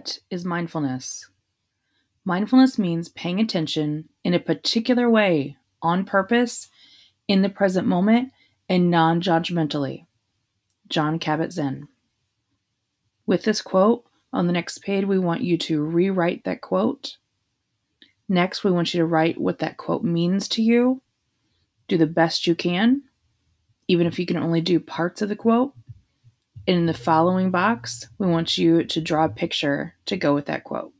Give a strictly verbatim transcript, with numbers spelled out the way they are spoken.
What is mindfulness? Mindfulness means paying attention in a particular way, on purpose, in the present moment, and non-judgmentally. Jon Kabat-Zinn. With this quote, on the next page, we want you to rewrite that quote. Next, we want you to write what that quote means to you. Do the best you can, even if you can only do parts of the quote. In the following box, we want you to draw a picture to go with that quote.